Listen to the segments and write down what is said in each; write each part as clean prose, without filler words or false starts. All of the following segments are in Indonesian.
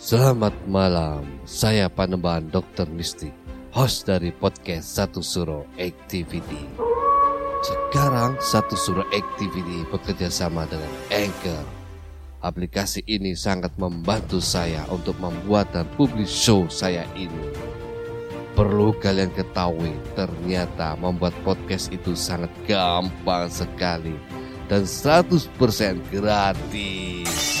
Selamat malam, saya Panembahan Dr. Mistik, host dari podcast Satu Suro Activity. Sekarang Satu Suro Activity bekerja sama dengan Anchor. Aplikasi ini sangat membantu saya untuk membuat dan publish show saya ini. Perlu kalian ketahui, ternyata membuat podcast itu sangat gampang sekali dan 100% gratis.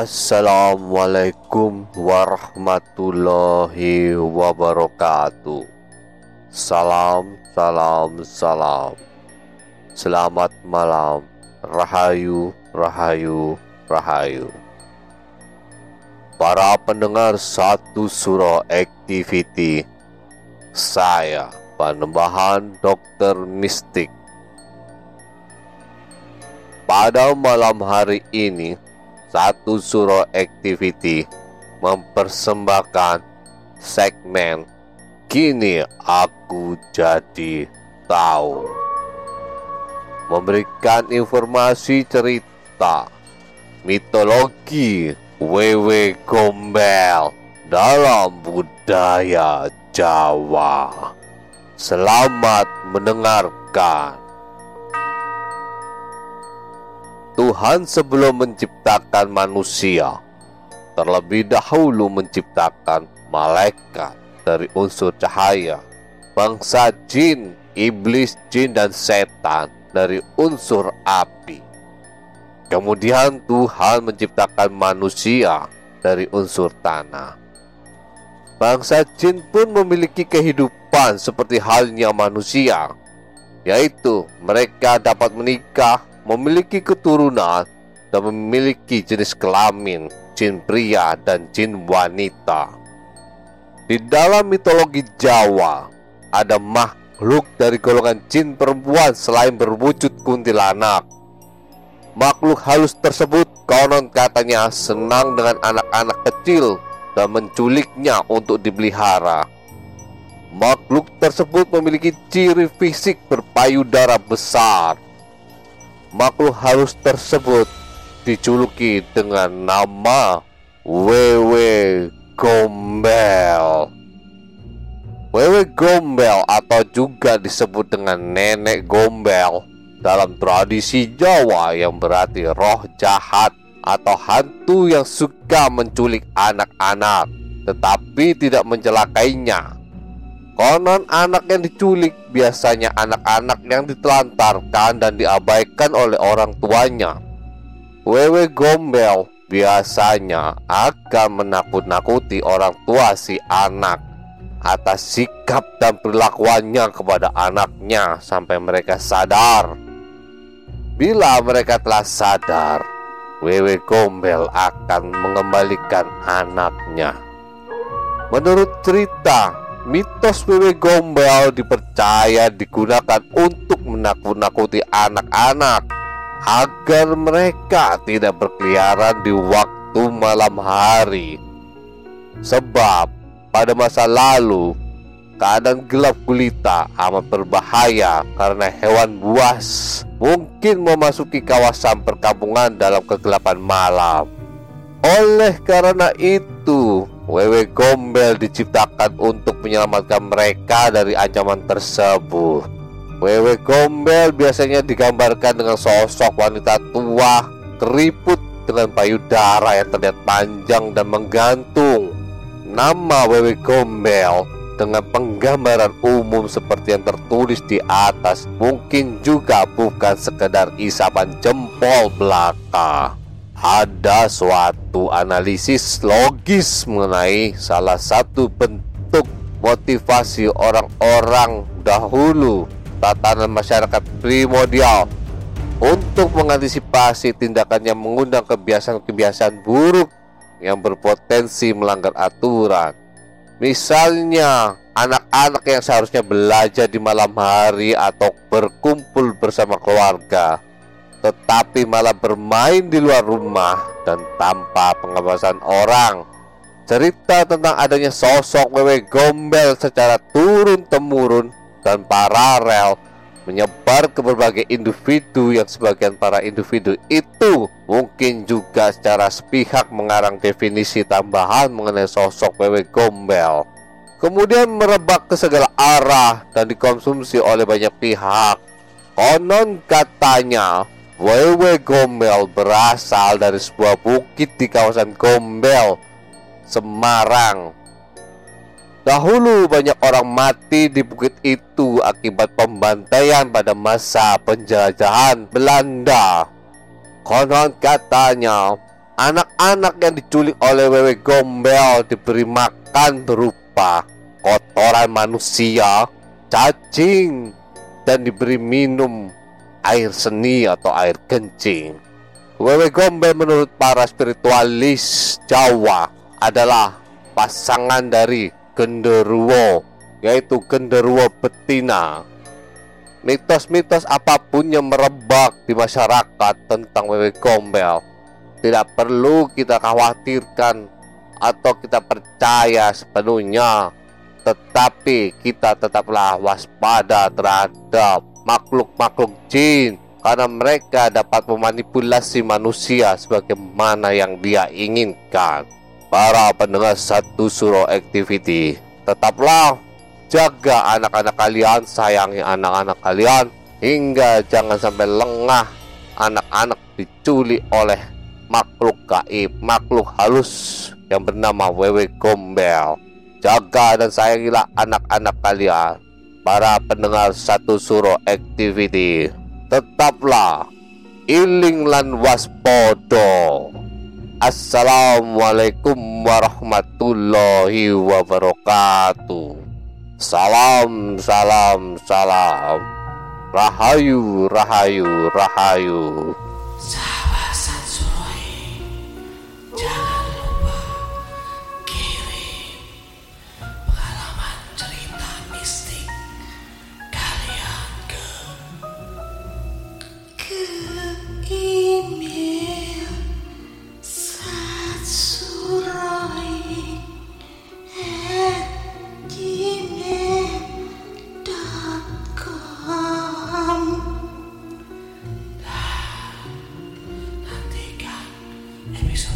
Assalamualaikum warahmatullahi wabarakatuh. Salam. Selamat malam. Rahayu. Para pendengar Satu Suro Activity, saya Panembahan Dr. Mistik. Pada malam hari ini, Satu Suro Activity mempersembahkan segmen Kini Aku Jadi Tahu, memberikan informasi cerita mitologi Wewe Gombel dalam budaya Jawa. Selamat mendengarkan. Tuhan sebelum menciptakan manusia, terlebih dahulu menciptakan malaikat dari unsur cahaya, bangsa jin, iblis, jin dan setan dari unsur api. Kemudian Tuhan menciptakan manusia dari unsur tanah. Bangsa jin pun memiliki kehidupan seperti halnya manusia, yaitu mereka dapat menikah, memiliki keturunan, dan memiliki jenis kelamin jin pria dan jin wanita. Di dalam mitologi Jawa, ada makhluk dari golongan jin perempuan selain berwujud kuntilanak. Makhluk halus tersebut konon katanya senang dengan anak-anak kecil dan menculiknya untuk dipelihara. Makhluk tersebut memiliki ciri fisik berpayudara besar. Makhluk halus tersebut dijuluki dengan nama Wewe Gombel. Wewe Gombel atau juga disebut dengan Nenek Gombel dalam tradisi Jawa, yang berarti roh jahat atau hantu yang suka menculik anak-anak tetapi tidak mencelakainya. Konon anak yang diculik biasanya anak-anak yang ditelantarkan dan diabaikan oleh orang tuanya. Wewe Gombel biasanya akan menakut-nakuti orang tua si anak atas sikap dan perilakuannya kepada anaknya sampai mereka sadar. Bila mereka telah sadar, Wewe Gombel akan mengembalikan anaknya. Menurut cerita, mitos Wewe Gombel dipercaya digunakan untuk menakut-nakuti anak-anak agar mereka tidak berkeliaran di waktu malam hari. Sebab pada masa lalu, keadaan gelap gulita amat berbahaya karena hewan buas mungkin memasuki kawasan perkampungan dalam kegelapan malam. Oleh karena itu, Wewe Gombel diciptakan untuk menyelamatkan mereka dari ancaman tersebut. Wewe Gombel biasanya digambarkan dengan sosok wanita tua, keriput ukiran payudara yang terlihat panjang dan menggantung nama Wewe Gombel dengan penggambaran umum seperti yang tertulis di atas mungkin juga bukan sekedar isapan jempol belaka. Ada suatu analisis logis mengenai salah satu bentuk motivasi orang-orang dahulu tatanan masyarakat primordial untuk mengantisipasi tindakan yang mengundang kebiasaan-kebiasaan buruk yang berpotensi melanggar aturan. Misalnya, anak-anak yang seharusnya belajar di malam hari atau berkumpul bersama keluarga, tetapi malah bermain di luar rumah dan tanpa pengawasan orang. Cerita tentang adanya sosok Wewe Gombel secara turun-temurun dan paralel menyebar ke berbagai individu yang sebagian para individu itu mungkin juga secara sepihak mengarang definisi tambahan mengenai sosok Wewe Gombel, kemudian merebak ke segala arah dan dikonsumsi oleh banyak pihak. Konon katanya Wewe Gombel berasal dari sebuah bukit di kawasan Gombel, Semarang. Dahulu banyak orang mati di bukit itu akibat pembantaian pada masa penjajahan Belanda. Konon katanya anak-anak yang diculik oleh Wewe Gombel diberi makan berupa kotoran manusia, cacing, dan diberi minum air seni atau air kencing. Wewe Gombel menurut para spiritualis Jawa adalah pasangan dari genderuwo, yaitu genderuwo betina. Mitos-mitos apapun yang merebak di masyarakat tentang Wewe Gombel tidak perlu kita khawatirkan atau kita percaya sepenuhnya, tetapi kita tetaplah waspada terhadap makhluk-makhluk jin karena mereka dapat memanipulasi manusia sebagaimana yang dia inginkan. Para pendengar Satu Suro Activity, tetaplah jaga anak-anak kalian, sayangi anak-anak kalian hingga jangan sampai lengah anak-anak diculik oleh makhluk gaib, makhluk halus yang bernama Wewe Gombel. Jaga dan sayangilah anak-anak kalian. Para pendengar Satu Suro Activity, tetaplah iling lan waspodo. Assalamualaikum warahmatullahi wabarakatuh. Salam, salam, salam. Rahayu, rahayu, rahayu. Sahabat Sansoi, jangan lupa kirim pengalaman cerita mistik kalian ke email satsuroi@gmail.com. Nantikan episode